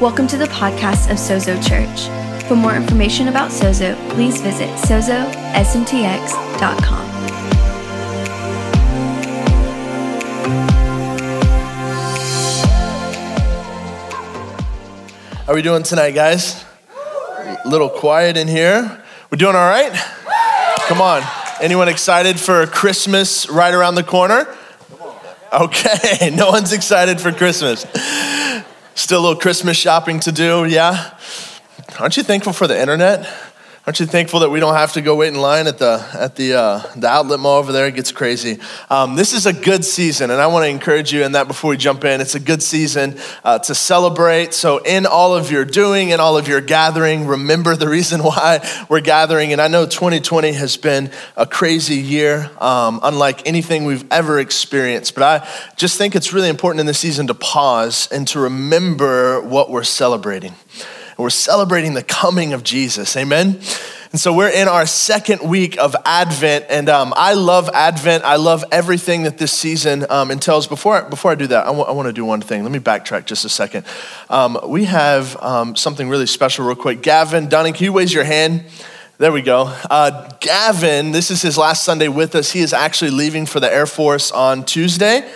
Welcome to the podcast of Sozo Church. For more information about Sozo, please visit SozoSMTX.com. How are we doing tonight, guys? A little quiet in here. We're doing all right? Come on. Anyone excited for Christmas right around the corner? Okay, no one's excited for Christmas. Still a little Christmas shopping to do, yeah? Aren't you thankful for the internet? Aren't you thankful that we don't have to go wait in line at the outlet mall over there? It gets crazy. This is a good season, and I want to encourage you in that before we jump in. It's a good season to celebrate. So in all of your doing, in all of your gathering, remember the reason why we're gathering. And I know 2020 has been a crazy year, unlike anything we've ever experienced. But I just think it's really important in this season to pause and to remember what we're celebrating. We're celebrating the coming of Jesus, amen? And so we're in our second week of Advent, and I love Advent. I love everything that this season entails. Before I do that, I want to do one thing. Let me backtrack just a second. We have something really special real quick. Gavin Dunning, can you raise your hand? There we go. Gavin, this is his last Sunday with us. He is actually leaving for the Air Force on Tuesday.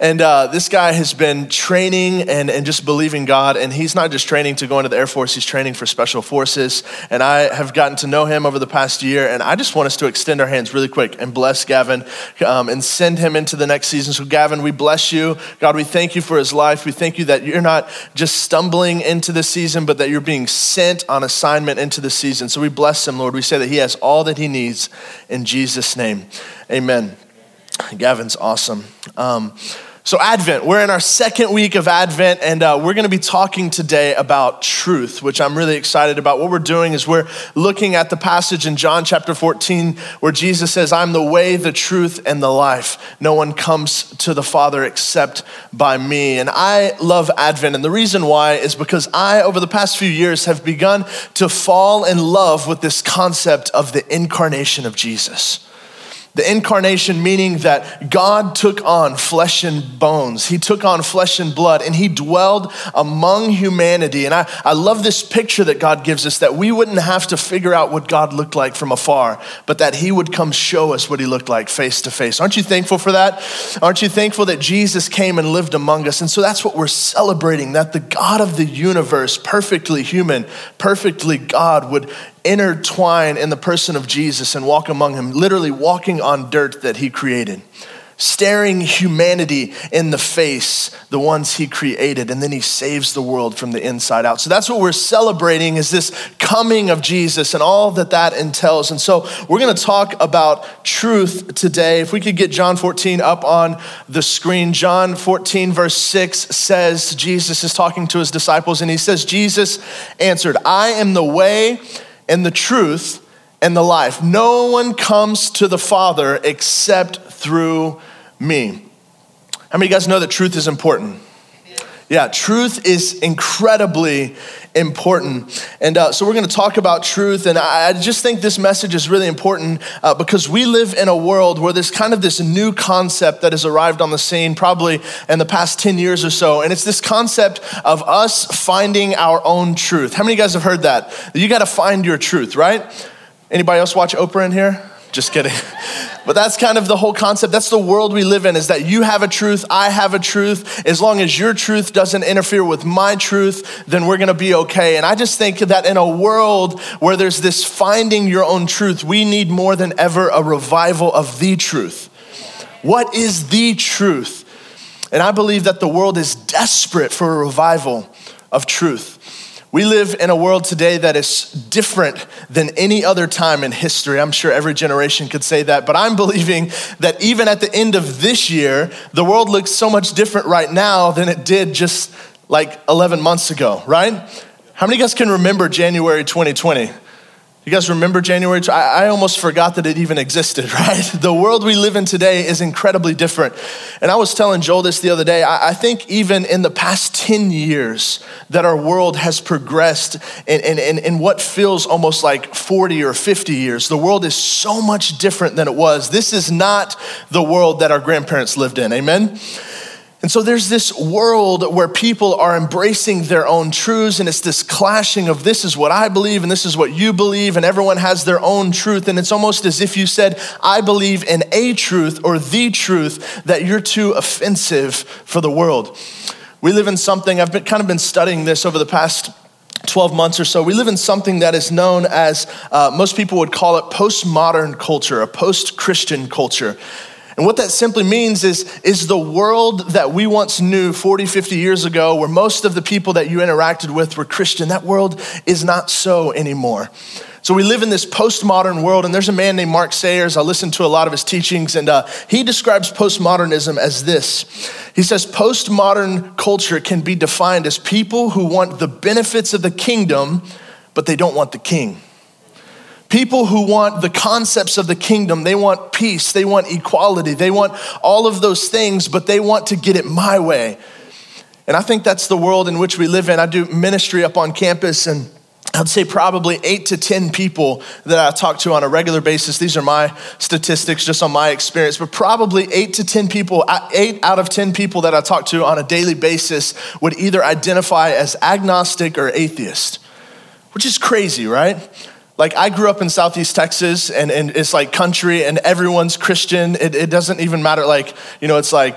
And this guy has been training and just believing God. And he's not just training to go into the Air Force, he's training for special forces. And I have gotten to know him over the past year. And I just want us to extend our hands really quick and bless Gavin and send him into the next season. So Gavin, we bless you. God, we thank you for his life. We thank you that you're not just stumbling into this season, but that you're being sent on assignment into this season. So we bless him, Lord. We say that he has all that he needs in Jesus' name. Amen. Gavin's awesome. So Advent, we're in our second week of Advent, and we're going to be talking today about truth, which I'm really excited about. What we're doing is we're looking at the passage in John chapter 14 where Jesus says, "I'm the way, the truth, and the life. No one comes to the Father except by me." And I love Advent, and the reason why is because I, over the past few years, have begun to fall in love with this concept of the incarnation of Jesus. The incarnation meaning that God took on flesh and bones. He took on flesh and blood, and he dwelled among humanity. And I love this picture that God gives us, that we wouldn't have to figure out what God looked like from afar, but that he would come show us what he looked like face to face. Aren't you thankful for that? Aren't you thankful that Jesus came and lived among us? And so that's what we're celebrating, that the God of the universe, perfectly human, perfectly God, would intertwine in the person of Jesus and walk among him, literally walking on dirt that he created, staring humanity in the face, the ones he created, and then he saves the world from the inside out. So that's what we're celebrating, is this coming of Jesus and all that that entails. And so we're going to talk about truth today. If we could get John 14 up on the screen. John 14 verse 6 says, Jesus is talking to his disciples, and he says, Jesus answered, "I am the way and the truth and the life. No one comes to the Father except through me." How many of you guys know that truth is important? Yeah, truth is incredibly important. And so we're going to talk about truth. And I just think this message is really important because we live in a world where there's kind of this new concept that has arrived on the scene probably in the past 10 years or so. And it's this concept of us finding our own truth. How many of you guys have heard that? You got to find your truth, right? Anybody else watch Oprah in here? Just kidding. But that's kind of the whole concept. That's the world we live in, is that you have a truth, I have a truth. As long as your truth doesn't interfere with my truth, then we're going to be okay. And I just think that in a world where there's this finding your own truth, we need more than ever a revival of the truth. What is the truth? And I believe that the world is desperate for a revival of truth. We live in a world today that is different than any other time in history. I'm sure every generation could say that, but I'm believing that even at the end of this year, the world looks so much different right now than it did just like 11 months ago, right? How many of you guys can remember January 2020? You guys remember January? I almost forgot that it even existed, right? The world we live in today is incredibly different. And I was telling Joel this the other day. I think even in the past 10 years that our world has progressed in what feels almost like 40 or 50 years, the world is so much different than it was. This is not the world that our grandparents lived in, amen? And so there's this world where people are embracing their own truths, and it's this clashing of this is what I believe and this is what you believe, and everyone has their own truth. And it's almost as if you said, I believe in a truth or the truth, that you're too offensive for the world. We live in something, I've been kind of been studying this over the past 12 months or so, we live in something that is known as, most people would call it postmodern culture, a post-Christian culture. And what that simply means is the world that we once knew 40, 50 years ago, where most of the people that you interacted with were Christian, that world is not so anymore. So we live in this postmodern world, and there's a man named Mark Sayers. I listen to a lot of his teachings, and he describes postmodernism as this. He says, postmodern culture can be defined as people who want the benefits of the kingdom, but they don't want the king. People who want the concepts of the kingdom, they want peace, they want equality, they want all of those things, but they want to get it my way. And I think that's the world in which we live in. I do ministry up on campus, and I'd say probably 8 to 10 people that I talk to on a regular basis. These are my statistics just on my experience, but probably 8 to 10 people, 8 out of 10 people that I talk to on a daily basis would either identify as agnostic or atheist, which is crazy, right? Like, I grew up in Southeast Texas, and it's like country, and everyone's Christian. It doesn't even matter. Like, you know, it's like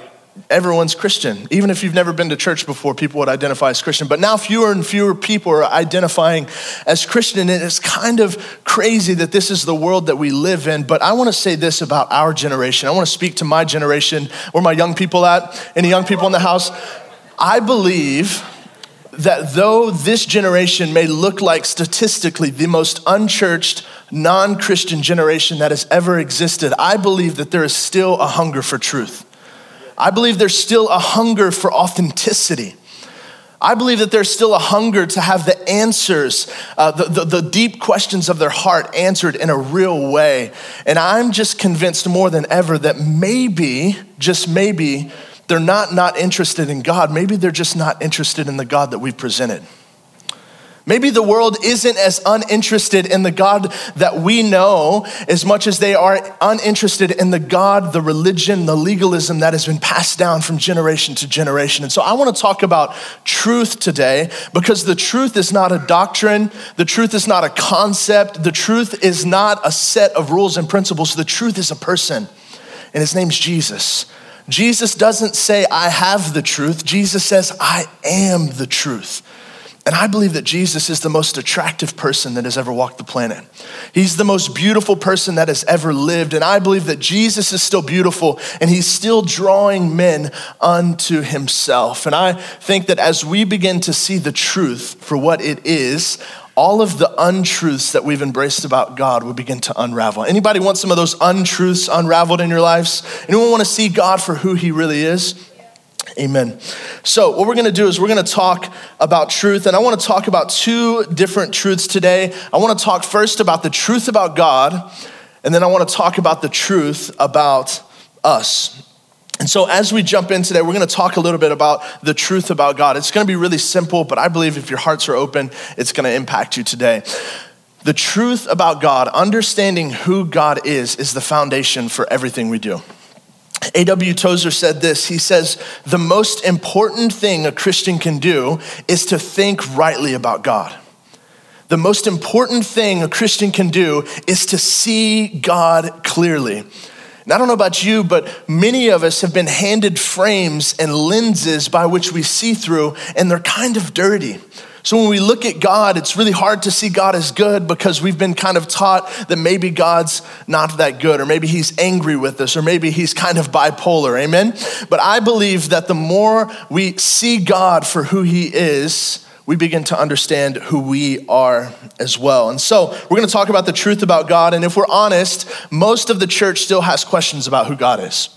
everyone's Christian. Even if you've never been to church before, people would identify as Christian. But now fewer and fewer people are identifying as Christian, and it's kind of crazy that this is the world that we live in. But I want to say this about our generation. I want to speak to my generation. Where are my young people at? Any young people in the house? I believe that though this generation may look like statistically the most unchurched, non-Christian generation that has ever existed, I believe that there is still a hunger for truth. I believe there's still a hunger for authenticity. I believe that there's still a hunger to have the answers, the deep questions of their heart answered in a real way. And I'm just convinced more than ever that maybe, just maybe, they're not interested in God. Maybe they're just not interested in the God that we presented. Maybe the world isn't as uninterested in the God that we know as much as they are uninterested in the God, the religion, the legalism that has been passed down from generation to generation. And so I want to talk about truth today, because the truth is not a doctrine. The truth is not a concept. The truth is not a set of rules and principles. The truth is a person, and his name's Jesus. Jesus doesn't say, I have the truth. Jesus says, I am the truth. And I believe that Jesus is the most attractive person that has ever walked the planet. He's the most beautiful person that has ever lived. And I believe that Jesus is still beautiful, and he's still drawing men unto himself. And I think that as we begin to see the truth for what it is, all of the untruths that we've embraced about God will begin to unravel. Anybody want some of those untruths unraveled in your lives? Anyone want to see God for who he really is? Amen. So what we're going to do is we're going to talk about truth, and I want to talk about two different truths today. I want to talk first about the truth about God, and then I want to talk about the truth about us. And so as we jump in today, we're going to talk a little bit about the truth about God. It's going to be really simple, but I believe if your hearts are open, it's going to impact you today. The truth about God, understanding who God is the foundation for everything we do. A.W. Tozer said this. He says, the most important thing a Christian can do is to think rightly about God. The most important thing a Christian can do is to see God clearly. And I don't know about you, but many of us have been handed frames and lenses by which we see through, and they're kind of dirty. So when we look at God, it's really hard to see God as good, because we've been kind of taught that maybe God's not that good, or maybe he's angry with us, or maybe he's kind of bipolar, amen? But I believe that the more we see God for who he is, we begin to understand who we are as well. And so we're going to talk about the truth about God. And if we're honest, most of the church still has questions about who God is.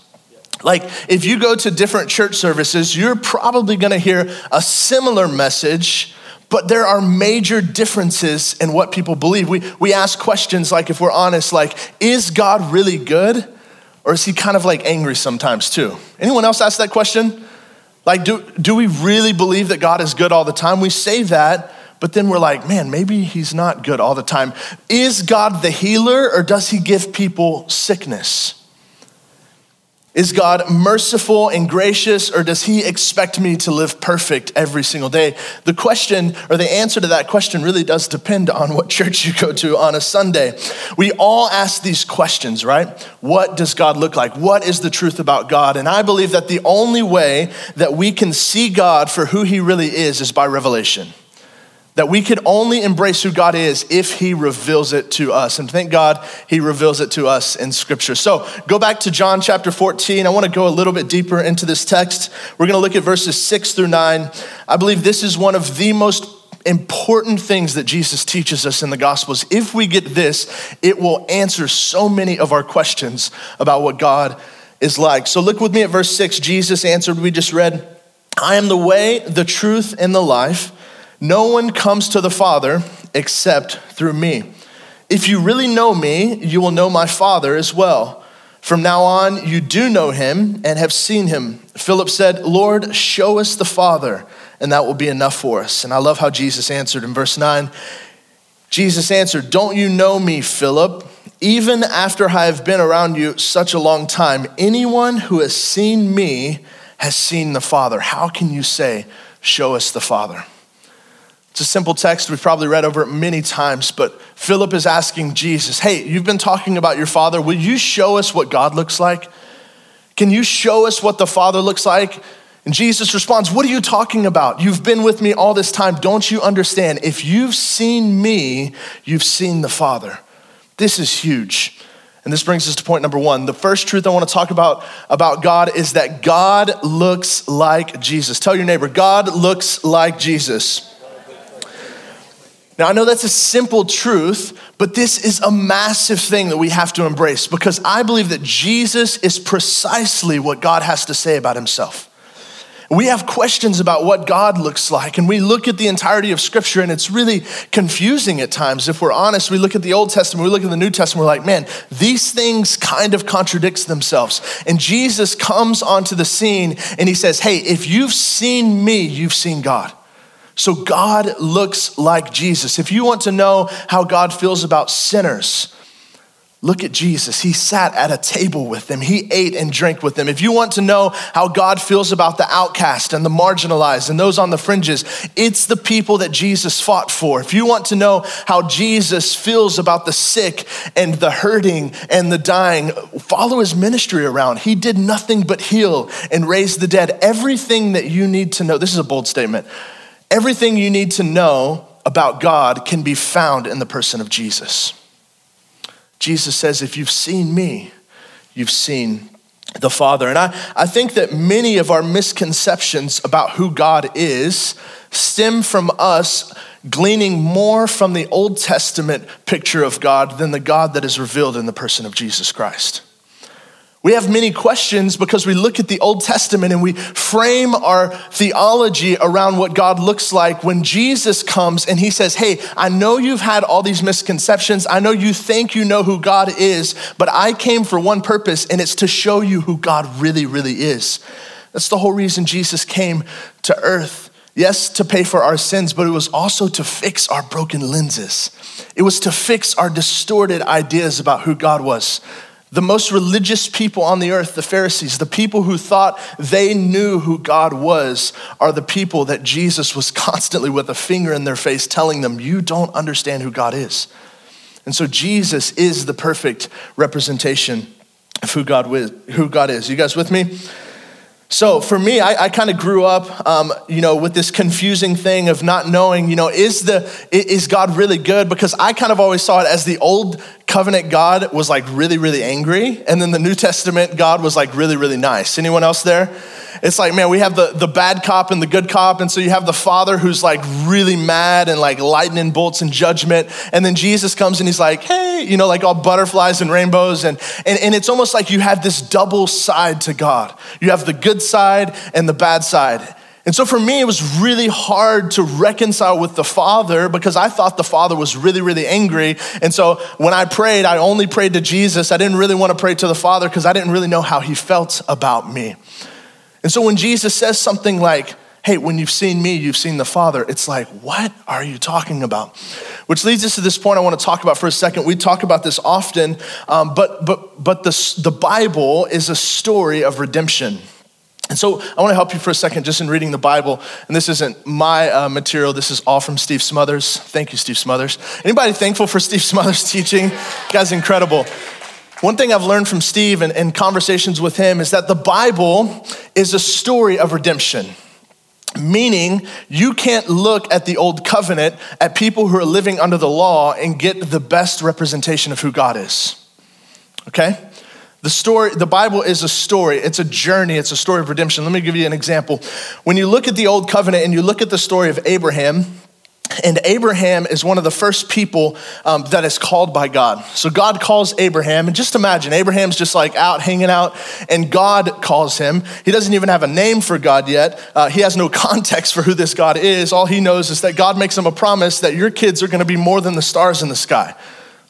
Like, if you go to different church services, you're probably going to hear a similar message, but there are major differences in what people believe. We ask questions like, if we're honest, like, is God really good? Or is he kind of like angry sometimes too? Anyone else ask that question? Like, do we really believe that God is good all the time? We say that, but then we're like, man, maybe he's not good all the time. Is God the healer, or does he give people sickness? Is God merciful and gracious, or does he expect me to live perfect every single day? The question, or the answer to that question, really does depend on what church you go to on a Sunday. We all ask these questions, right? What does God look like? What is the truth about God? And I believe that the only way that we can see God for who he really is by revelation. That we can only embrace who God is if he reveals it to us. And thank God he reveals it to us in scripture. So go back to John chapter 14. I wanna go a little bit deeper into this text. We're gonna look at verses 6-9. I believe this is one of the most important things that Jesus teaches us in the Gospels. If we get this, it will answer so many of our questions about what God is like. So look with me at verse 6. Jesus answered, we just read, "I am the way, the truth, and the life. No one comes to the Father except through me. If you really know me, you will know my Father as well. From now on, you do know him and have seen him." Philip said, "Lord, show us the Father, and that will be enough for us." And I love how Jesus answered in verse 9. Jesus answered, "Don't you know me, Philip? Even after I have been around you such a long time, anyone who has seen me has seen the Father. How can you say, 'Show us the Father'?" It's a simple text. We've probably read over it many times, but Philip is asking Jesus, "Hey, you've been talking about your Father. Will you show us what God looks like? Can you show us what the Father looks like?" And Jesus responds, "What are you talking about? You've been with me all this time. Don't you understand? If you've seen me, you've seen the Father." This is huge. And this brings us to point number one. The first truth I want to talk about God is that God looks like Jesus. Tell your neighbor, God looks like Jesus. Now, I know that's a simple truth, but this is a massive thing that we have to embrace, because I believe that Jesus is precisely what God has to say about himself. We have questions about what God looks like, and we look at the entirety of scripture, and it's really confusing at times. If we're honest, we look at the Old Testament, we look at the New Testament, we're like, man, these things kind of contradict themselves. And Jesus comes onto the scene, and he says, "Hey, if you've seen me, you've seen God." So God looks like Jesus. If you want to know how God feels about sinners, look at Jesus. He sat at a table with them. He ate and drank with them. If you want to know how God feels about the outcast and the marginalized and those on the fringes, it's the people that Jesus fought for. If you want to know how Jesus feels about the sick and the hurting and the dying, follow his ministry around. He did nothing but heal and raise the dead. Everything that you need to know, this is a bold statement, everything you need to know about God can be found in the person of Jesus. Jesus says, "If you've seen me, you've seen the Father." And I think that many of our misconceptions about who God is stem from us gleaning more from the Old Testament picture of God than the God that is revealed in the person of Jesus Christ. We have many questions because we look at the Old Testament and we frame our theology around what God looks like, when Jesus comes and he says, "Hey, I know you've had all these misconceptions. I know you think you know who God is, but I came for one purpose, and it's to show you who God really, really is." That's the whole reason Jesus came to earth. Yes, to pay for our sins, but it was also to fix our broken lenses. It was to fix our distorted ideas about who God was. The most religious people on the earth, the Pharisees, the people who thought they knew who God was, are the people that Jesus was constantly with a finger in their face telling them, "You don't understand who God is." And so Jesus is the perfect representation of who God is. You guys with me? So for me, I kind of grew up, with this confusing thing of not knowing, is God really good? Because I kind of always saw it as the Old Covenant God was like really, really angry, and then the New Testament God was like really, really nice. Anyone else there? It's like, man, we have the bad cop and the good cop, and so you have the Father who's like really mad and like lightning bolts and judgment, and then Jesus comes and he's like, "Hey," like all butterflies and rainbows, and it's almost like you have this double side to God. You have the good side and the bad side. And so for me, it was really hard to reconcile with the Father, because I thought the Father was really, really angry. And so when I prayed, I only prayed to Jesus. I didn't really want to pray to the Father because I didn't really know how he felt about me. And so when Jesus says something like, "Hey, when you've seen me, you've seen the Father," it's like, what are you talking about? Which leads us to this point I want to talk about for a second. We talk about this often, but the Bible is a story of redemption. And so I want to help you for a second just in reading the Bible. And this isn't my material. This is all from Steve Smothers. Thank you, Steve Smothers. Anybody thankful for Steve Smothers' teaching? The guy's incredible. One thing I've learned from Steve and conversations with him is that the Bible is a story of redemption. Meaning, you can't look at the old covenant at people who are living under the law and get the best representation of who God is, okay? The Bible is a story. It's a journey. It's a story of redemption. Let me give you an example. When you look at the old covenant and you look at the story of Abraham, and Abraham is one of the first people that is called by God. So God calls Abraham, and just imagine, Abraham's just like out, hanging out, and God calls him. He doesn't even have a name for God yet. He has no context for who this God is. All he knows is that God makes him a promise that your kids are gonna be more than the stars in the sky.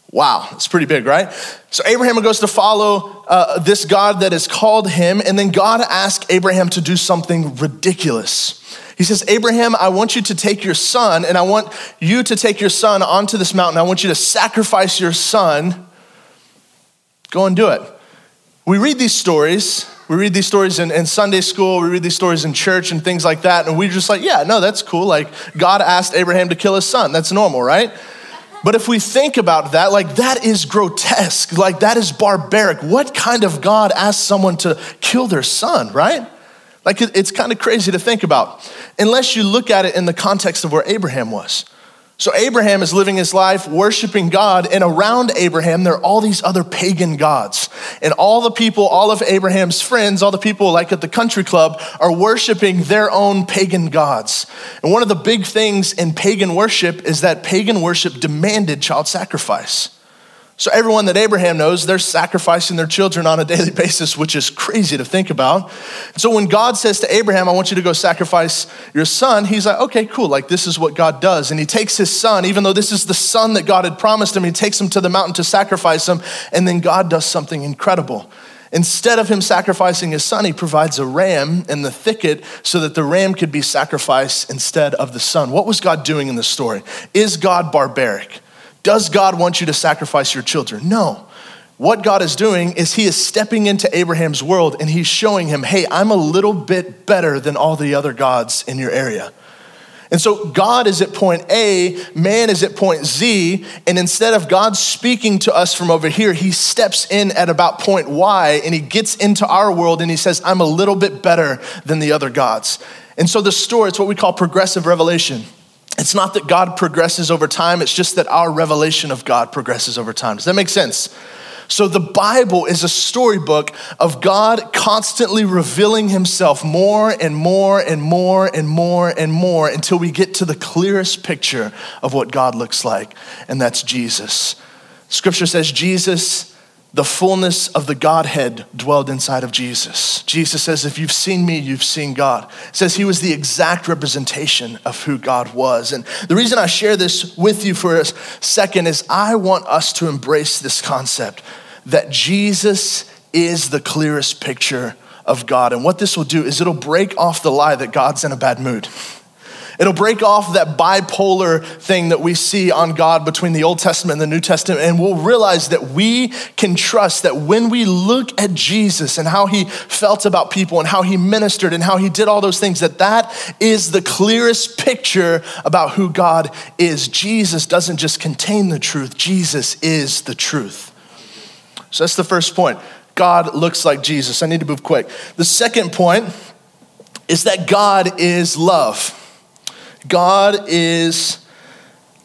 Wow, it's pretty big, right? So Abraham goes to follow this God that has called him, and then God asks Abraham to do something ridiculous. He says, Abraham, I want you to take your son, and I want you to take your son onto this mountain. I want you to sacrifice your son. Go and do it. We read these stories. We read these stories in Sunday school. We read these stories in church and things like that. And we're just like, yeah, no, that's cool. Like, God asked Abraham to kill his son. That's normal, right? But if we think about that, like, that is grotesque. Like, that is barbaric. What kind of God asks someone to kill their son, right? Like, it's kind of crazy to think about, unless you look at it in the context of where Abraham was. So Abraham is living his life worshiping God, and around Abraham, there are all these other pagan gods. And all the people, all of Abraham's friends, all the people like at the country club are worshiping their own pagan gods. And one of the big things in pagan worship is that pagan worship demanded child sacrifice. So everyone that Abraham knows, they're sacrificing their children on a daily basis, which is crazy to think about. So when God says to Abraham, I want you to go sacrifice your son, he's like, okay, cool, like this is what God does. And he takes his son, even though this is the son that God had promised him, he takes him to the mountain to sacrifice him, and then God does something incredible. Instead of him sacrificing his son, he provides a ram in the thicket so that the ram could be sacrificed instead of the son. What was God doing in this story? Is God barbaric? Does God want you to sacrifice your children? No. What God is doing is he is stepping into Abraham's world, and he's showing him, hey, I'm a little bit better than all the other gods in your area. And so God is at point A, man is at point Z, and instead of God speaking to us from over here, he steps in at about point Y, and he gets into our world, and he says, I'm a little bit better than the other gods. And so the story, it's what we call progressive revelation. It's not that God progresses over time, it's just that our revelation of God progresses over time. Does that make sense? So the Bible is a storybook of God constantly revealing himself more and more and more and more and more until we get to the clearest picture of what God looks like, and that's Jesus. Scripture says Jesus, the fullness of the Godhead dwelled inside of Jesus. Jesus says, if you've seen me, you've seen God. It says he was the exact representation of who God was. And the reason I share this with you for a second is I want us to embrace this concept that Jesus is the clearest picture of God. And what this will do is it'll break off the lie that God's in a bad mood. It'll break off that bipolar thing that we see on God between the Old Testament and the New Testament, and we'll realize that we can trust that when we look at Jesus and how he felt about people and how he ministered and how he did all those things, that is the clearest picture about who God is. Jesus doesn't just contain the truth. Jesus is the truth. So that's the first point. God looks like Jesus. I need to move quick. The second point is that God is love. God is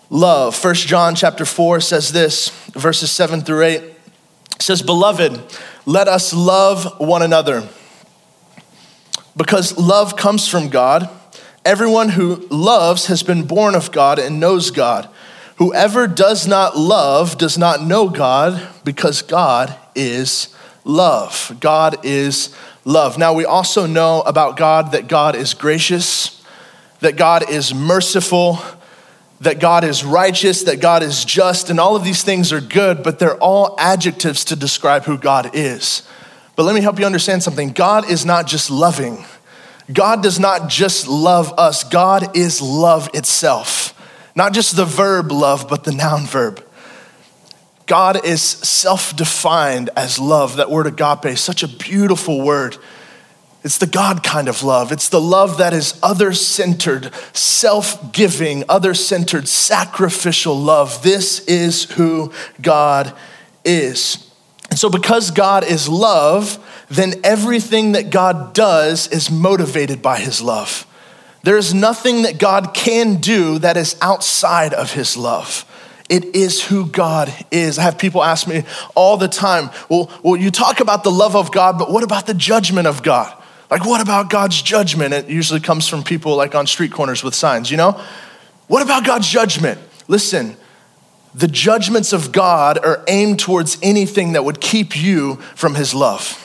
love. 1 John chapter 4 says this, verses 7-8, says, beloved, let us love one another because love comes from God. Everyone who loves has been born of God and knows God. Whoever does not love does not know God because God is love. God is love. Now, we also know about God that God is gracious, that God is merciful, that God is righteous, that God is just, and all of these things are good, but they're all adjectives to describe who God is. But let me help you understand something. God is not just loving. God does not just love us. God is love itself. Not just the verb love, but the noun verb. God is self-defined as love. That word agape is such a beautiful word. It's the God kind of love. It's the love that is other-centered, self-giving, other-centered, sacrificial love. This is who God is. And so because God is love, then everything that God does is motivated by his love. There is nothing that God can do that is outside of his love. It is who God is. I have people ask me all the time, well, you talk about the love of God, but what about the judgment of God? Like, what about God's judgment? It usually comes from people like on street corners with signs, you know? What about God's judgment? Listen, the judgments of God are aimed towards anything that would keep you from his love.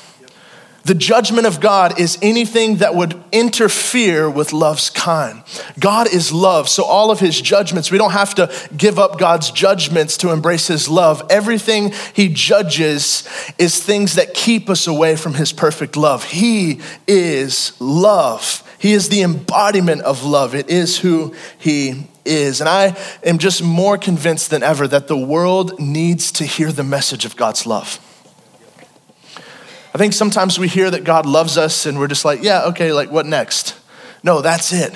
The judgment of God is anything that would interfere with love's kind. God is love, so all of his judgments, we don't have to give up God's judgments to embrace his love. Everything he judges is things that keep us away from his perfect love. He is love. He is the embodiment of love. It is who he is. And I am just more convinced than ever that the world needs to hear the message of God's love. I think sometimes we hear that God loves us and we're just like, yeah, okay, like what next? No, that's it.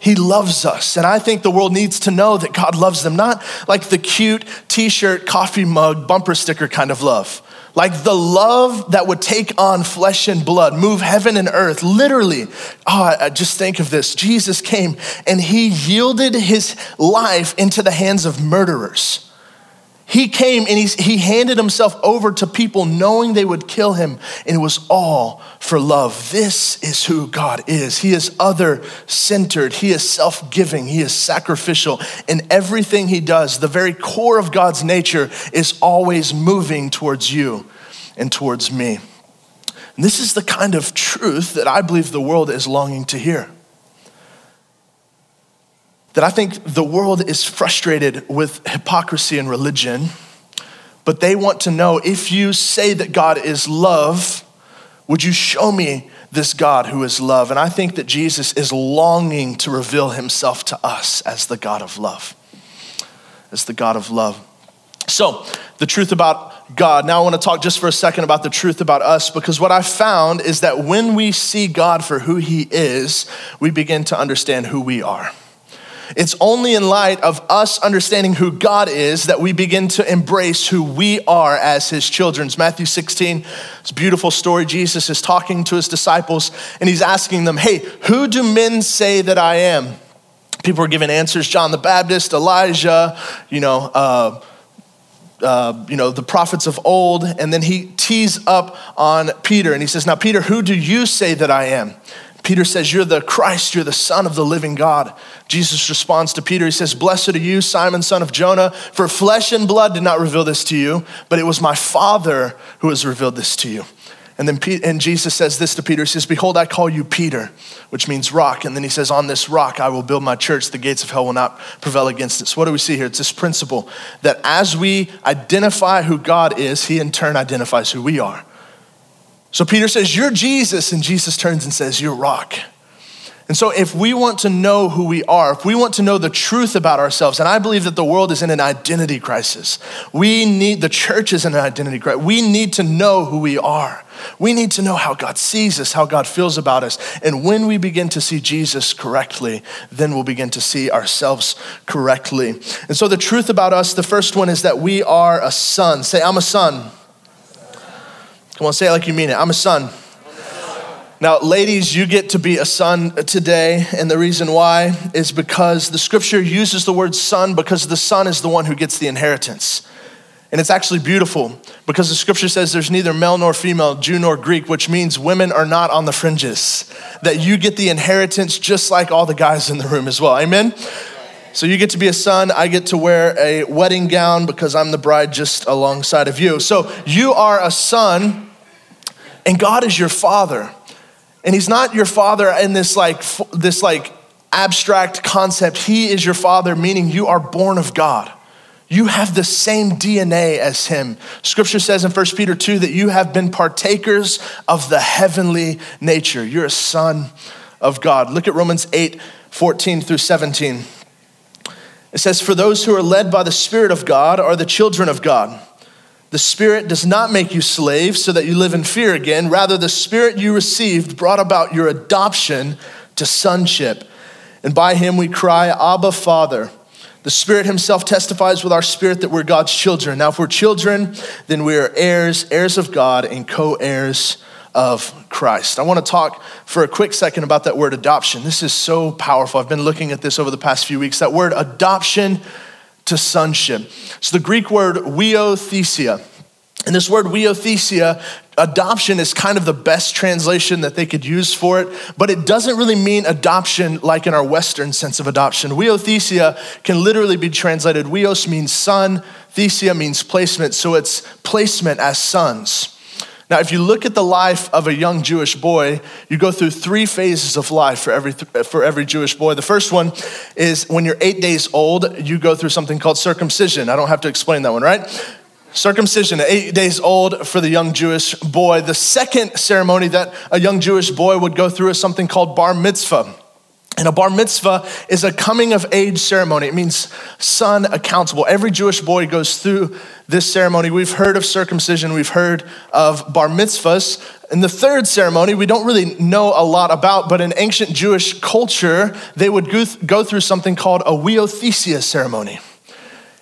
He loves us. And I think the world needs to know that God loves them, not like the cute t-shirt, coffee mug, bumper sticker kind of love. Like the love that would take on flesh and blood, move heaven and earth, literally. Oh, I just think of this. Jesus came and he yielded his life into the hands of murderers. He came and he handed himself over to people knowing they would kill him, and it was all for love. This is who God is. He is other-centered. He is self-giving. He is sacrificial. In everything he does, the very core of God's nature is always moving towards you and towards me. And this is the kind of truth that I believe the world is longing to hear. That I think the world is frustrated with hypocrisy and religion, but they want to know, if you say that God is love, would you show me this God who is love? And I think that Jesus is longing to reveal himself to us as the God of love, as the God of love. So the truth about God. Now I want to talk just for a second about the truth about us, because what I found is that when we see God for who he is, we begin to understand who we are. It's only in light of us understanding who God is that we begin to embrace who we are as his children. It's Matthew 16, it's a beautiful story. Jesus is talking to his disciples and he's asking them, hey, who do men say that I am? People are giving answers, John the Baptist, Elijah, the prophets of old. And then he tees up on Peter and he says, now Peter, who do you say that I am? Peter says, you're the Christ, you're the Son of the living God. Jesus responds to Peter, he says, blessed are you, Simon, son of Jonah, for flesh and blood did not reveal this to you, but it was my Father who has revealed this to you. And then Jesus says this to Peter, he says, behold, I call you Peter, which means rock. And then he says, on this rock, I will build my church. The gates of hell will not prevail against it. So what do we see here? It's this principle that as we identify who God is, he in turn identifies who we are. So Peter says, you're Jesus, and Jesus turns and says, you're rock. And so if we want to know who we are, if we want to know the truth about ourselves, and I believe that the world is in an identity crisis. The church is in an identity crisis. We need to know who we are. We need to know how God sees us, how God feels about us. And when we begin to see Jesus correctly, then we'll begin to see ourselves correctly. And so the truth about us, the first one is that we are a son. Say, I'm a son. Come on, say it like you mean it. I'm a son. Now, ladies, you get to be a son today, and the reason why is because the scripture uses the word son because the son is the one who gets the inheritance. And it's actually beautiful because the scripture says there's neither male nor female, Jew nor Greek, which means women are not on the fringes, that you get the inheritance just like all the guys in the room as well. Amen? So you get to be a son, I get to wear a wedding gown because I'm the bride just alongside of you. So you are a son and God is your father. And he's not your father in this abstract concept. He is your father, meaning you are born of God. You have the same DNA as him. Scripture says in 1 Peter 2 that you have been partakers of the heavenly nature. You're a son of God. Look at Romans 8:14 through 17. It says, "For those who are led by the Spirit of God are the children of God. The Spirit does not make you slaves so that you live in fear again. Rather, the Spirit you received brought about your adoption to sonship. And by him we cry, 'Abba, Father.' The Spirit himself testifies with our spirit that we're God's children. Now, if we're children, then we are heirs, heirs of God, and co-heirs of Christ." I want to talk for a quick second about that word adoption. This is so powerful. I've been looking at this over the past few weeks. That word adoption to sonship. It's the Greek word weothesia. And this word weothesia, adoption is kind of the best translation that they could use for it, but it doesn't really mean adoption like in our Western sense of adoption. Weothesia can literally be translated, weos means son, thesia means placement, so it's placement as sons. Now, if you look at the life of a young Jewish boy, you go through three phases of life for every Jewish boy. The first one is when you're 8 days old, you go through something called circumcision. I don't have to explain that one, right? Circumcision, 8 days old for the young Jewish boy. The second ceremony that a young Jewish boy would go through is something called bar mitzvah. And a bar mitzvah is a coming of age ceremony. It means son accountable. Every Jewish boy goes through this ceremony. We've heard of circumcision. We've heard of bar mitzvahs. And the third ceremony, we don't really know a lot about, but in ancient Jewish culture, they would go through something called a weothesia ceremony.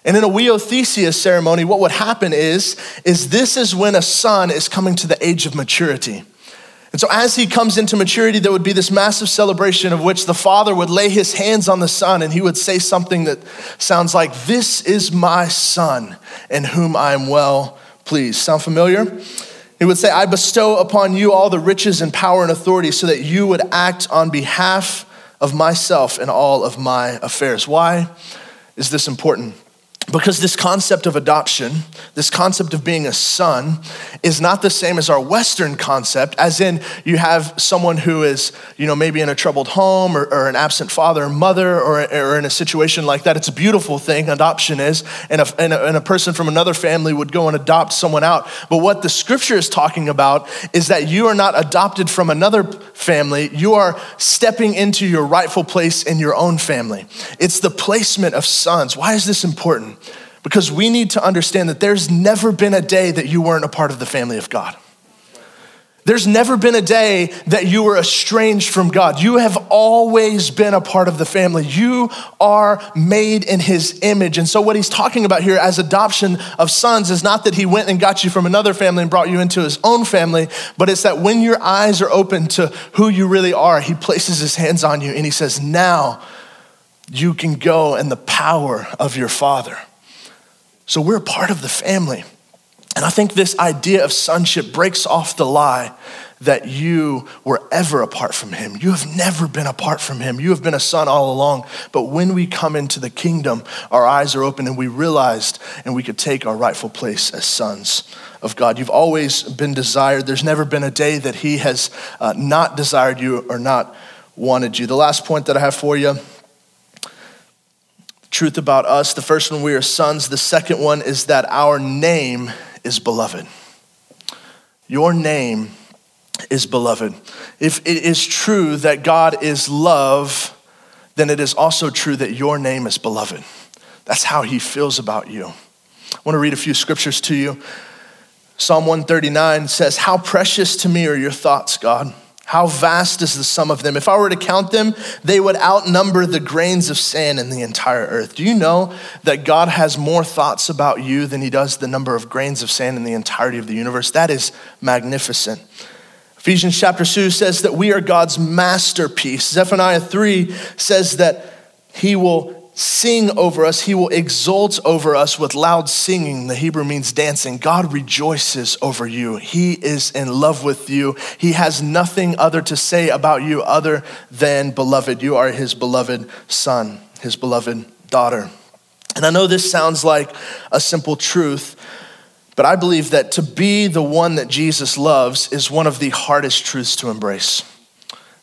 And in a weothesia ceremony, what would happen is this is when a son is coming to the age of maturity. And so as he comes into maturity, there would be this massive celebration of which the father would lay his hands on the son and he would say something that sounds like, "This is my son in whom I am well pleased." Sound familiar? He would say, "I bestow upon you all the riches and power and authority so that you would act on behalf of myself in all of my affairs." Why is this important? Because this concept of adoption, this concept of being a son, is not the same as our Western concept, as in you have someone who is, maybe in a troubled home or an absent father or mother or in a situation like that. It's a beautiful thing, adoption is, and a person from another family would go and adopt someone out. But what the scripture is talking about is that you are not adopted from another family. You are stepping into your rightful place in your own family. It's the placement of sons. Why is this important? Because we need to understand that there's never been a day that you weren't a part of the family of God. There's never been a day that you were estranged from God. You have always been a part of the family. You are made in his image. And so what he's talking about here as adoption of sons is not that he went and got you from another family and brought you into his own family, but it's that when your eyes are open to who you really are, he places his hands on you and he says, "Now you can go in the power of your father." So we're part of the family. And I think this idea of sonship breaks off the lie that you were ever apart from him. You have never been apart from him. You have been a son all along. But when we come into the kingdom, our eyes are open and we realized and we could take our rightful place as sons of God. You've always been desired. There's never been a day that he has not desired you or not wanted you. The last point that I have for you, truth about us. The first one, we are sons. The second one is that our name is beloved. Your name is beloved. If it is true that God is love, then it is also true that your name is beloved. That's how he feels about you. I want to read a few scriptures to you. Psalm 139 says, "How precious to me are your thoughts, God. How vast is the sum of them? If I were to count them, they would outnumber the grains of sand in the entire earth." Do you know that God has more thoughts about you than he does the number of grains of sand in the entirety of the universe? That is magnificent. Ephesians chapter 2 says that we are God's masterpiece. Zephaniah 3 says that he will sing over us. He will exult over us with loud singing. The Hebrew means dancing. God rejoices over you. He is in love with you. He has nothing other to say about you other than beloved. You are his beloved son, his beloved daughter. And I know this sounds like a simple truth, but I believe that to be the one that Jesus loves is one of the hardest truths to embrace.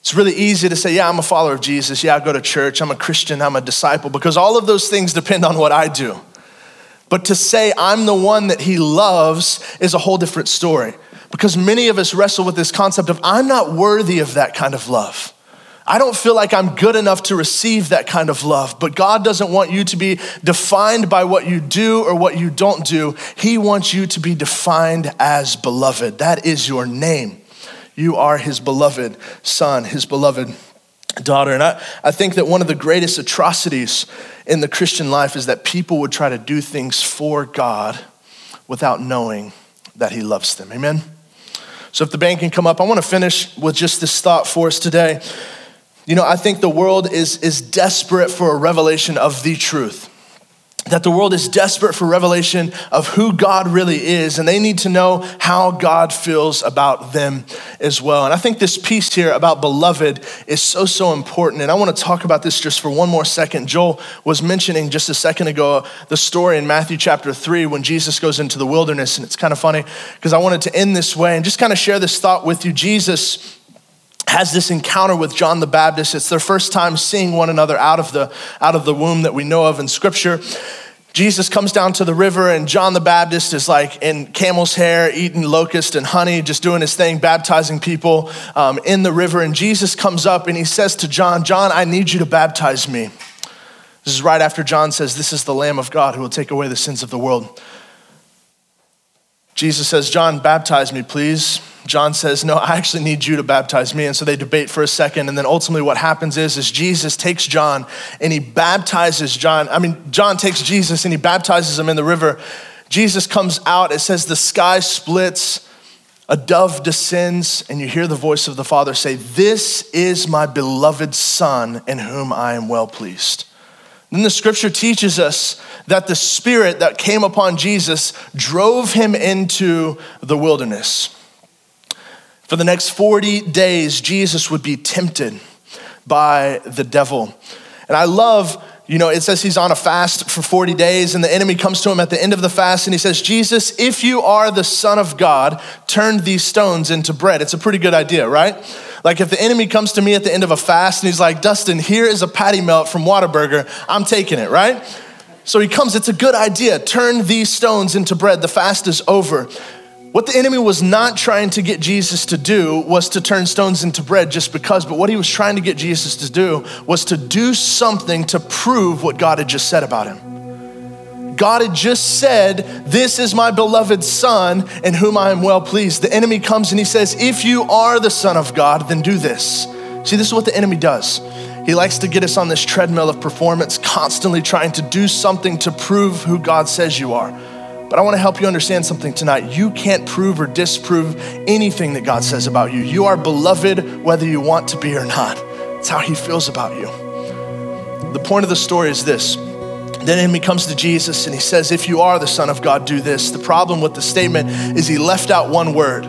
It's really easy to say, "Yeah, I'm a follower of Jesus. Yeah, I go to church. I'm a Christian. I'm a disciple," because all of those things depend on what I do. But to say I'm the one that he loves is a whole different story, because many of us wrestle with this concept of, "I'm not worthy of that kind of love. I don't feel like I'm good enough to receive that kind of love. But God doesn't want you to be defined by what you do or what you don't do. He wants you to be defined as beloved. That is your name. You are his beloved son, his beloved daughter. And I think that one of the greatest atrocities in the Christian life is that people would try to do things for God without knowing that he loves them. Amen? So if the band can come up, I want to finish with just this thought for us today. You know, I think the world is desperate for a revelation of the truth. That the world is desperate for revelation of who God really is, and they need to know how God feels about them as well. And I think this piece here about beloved is so, so important. And I want to talk about this just for one more second. Joel was mentioning just a second ago the story in Matthew chapter 3 when Jesus goes into the wilderness. And it's kind of funny because I wanted to end this way and just kind of share this thought with you. Jesus has this encounter with John the Baptist. It's their first time seeing one another out of the womb that we know of in Scripture. Jesus comes down to the river, and John the Baptist is like in camel's hair, eating locust and honey, just doing his thing, baptizing people in the river. And Jesus comes up and he says to John, "John, I need you to baptize me." This is right after John says, "This is the Lamb of God who will take away the sins of the world." Jesus says, "John, baptize me, please." John says, "No, I actually need you to baptize me." And so they debate for a second. And then ultimately what happens is Jesus takes John and he baptizes John. I mean, John takes Jesus and he baptizes him in the river. Jesus comes out. It says the sky splits, a dove descends, and you hear the voice of the Father say, "This is my beloved Son in whom I am well pleased." Then the Scripture teaches us that the Spirit that came upon Jesus drove him into the wilderness. For the next 40 days, Jesus would be tempted by the devil. And I love, you know, it says he's on a fast for 40 days and the enemy comes to him at the end of the fast and he says, "Jesus, if you are the Son of God, turn these stones into bread." It's a pretty good idea, right? Like if the enemy comes to me at the end of a fast and he's like, "Dustin, here is a patty melt from Whataburger, I'm taking it," right? So he comes, it's a good idea. Turn these stones into bread. The fast is over. What the enemy was not trying to get Jesus to do was to turn stones into bread just because, but what he was trying to get Jesus to do was to do something to prove what God had just said about him. God had just said, "This is my beloved Son in whom I am well pleased." The enemy comes and he says, "If you are the Son of God, then do this." See, this is what the enemy does. He likes to get us on this treadmill of performance, constantly trying to do something to prove who God says you are. But I want to help you understand something tonight. You can't prove or disprove anything that God says about you. You are beloved whether you want to be or not. It's how he feels about you. The point of the story is this. Then the enemy comes to Jesus and he says, "If you are the Son of God, do this." The problem with the statement is he left out one word.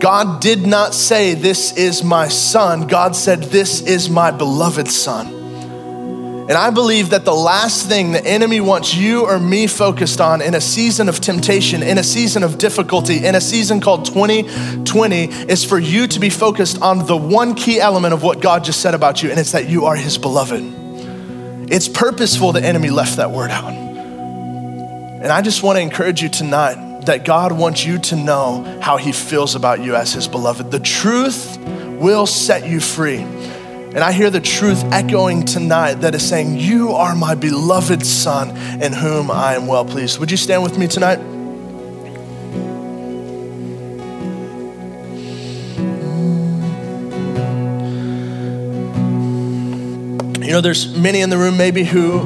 God did not say, "This is my Son." God said, "This is my beloved Son." And I believe that the last thing the enemy wants you or me focused on in a season of temptation, in a season of difficulty, in a season called 2020 is for you to be focused on the one key element of what God just said about you, and it's that you are his beloved. It's purposeful the enemy left that word out. And I just want to encourage you tonight that God wants you to know how he feels about you as his beloved. The truth will set you free. And I hear the truth echoing tonight that is saying, "You are my beloved Son in whom I am well pleased." Would you stand with me tonight? You know, there's many in the room maybe who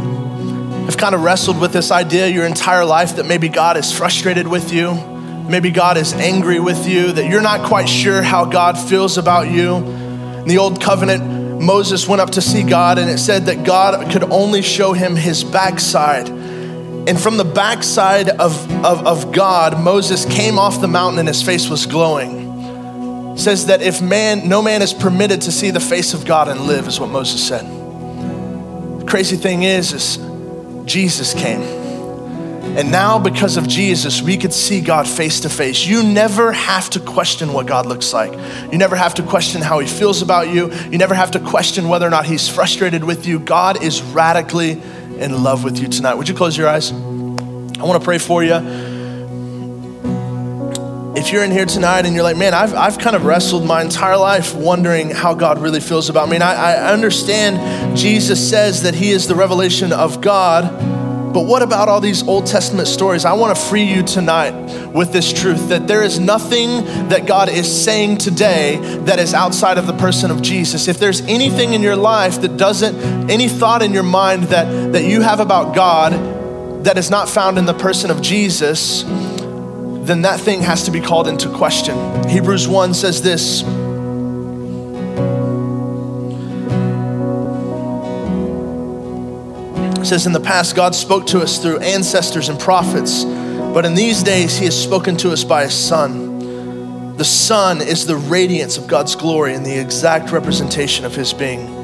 have kind of wrestled with this idea your entire life that maybe God is frustrated with you. Maybe God is angry with you, that you're not quite sure how God feels about you. In the old covenant, Moses went up to see God, and it said that God could only show him his backside. And from the backside of God, Moses came off the mountain and his face was glowing. It says that no man is permitted to see the face of God and live, is what Moses said. The crazy thing is Jesus came. And now because of Jesus, we could see God face to face. You never have to question what God looks like. You never have to question how he feels about you. You never have to question whether or not he's frustrated with you. God is radically in love with you tonight. Would you close your eyes? I want to pray for you. If you're in here tonight and you're like, man, I've kind of wrestled my entire life wondering how God really feels about me. And I understand Jesus says that he is the revelation of God, but what about all these Old Testament stories? I want to free you tonight with this truth that there is nothing that God is saying today that is outside of the person of Jesus. If there's anything in your life that doesn't, any thought in your mind that you have about God that is not found in the person of Jesus, then that thing has to be called into question. Hebrews 1 says this, it says, in the past, God spoke to us through ancestors and prophets, but in these days, he has spoken to us by his Son. The Son is the radiance of God's glory and the exact representation of his being.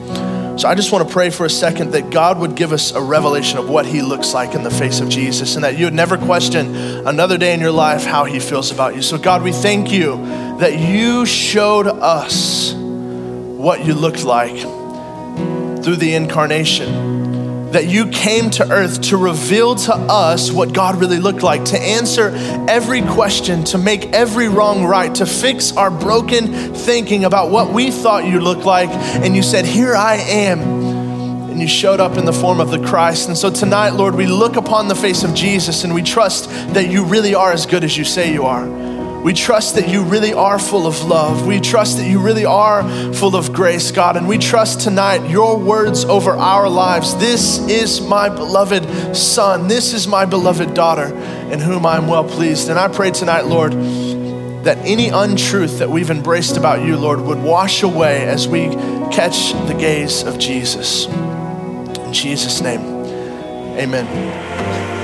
So I just want to pray for a second that God would give us a revelation of what he looks like in the face of Jesus, and that you would never question another day in your life how he feels about you. So God, we thank you that you showed us what you looked like through the incarnation, that you came to earth to reveal to us what God really looked like, to answer every question, to make every wrong right, to fix our broken thinking about what we thought you looked like. And you said, here I am. And you showed up in the form of the Christ. And so tonight, Lord, we look upon the face of Jesus and we trust that you really are as good as you say you are. We trust that you really are full of love. We trust that you really are full of grace, God. And we trust tonight your words over our lives. This is my beloved son. This is my beloved daughter in whom I'm well pleased. And I pray tonight, Lord, that any untruth that we've embraced about you, Lord, would wash away as we catch the gaze of Jesus. In Jesus' name, amen.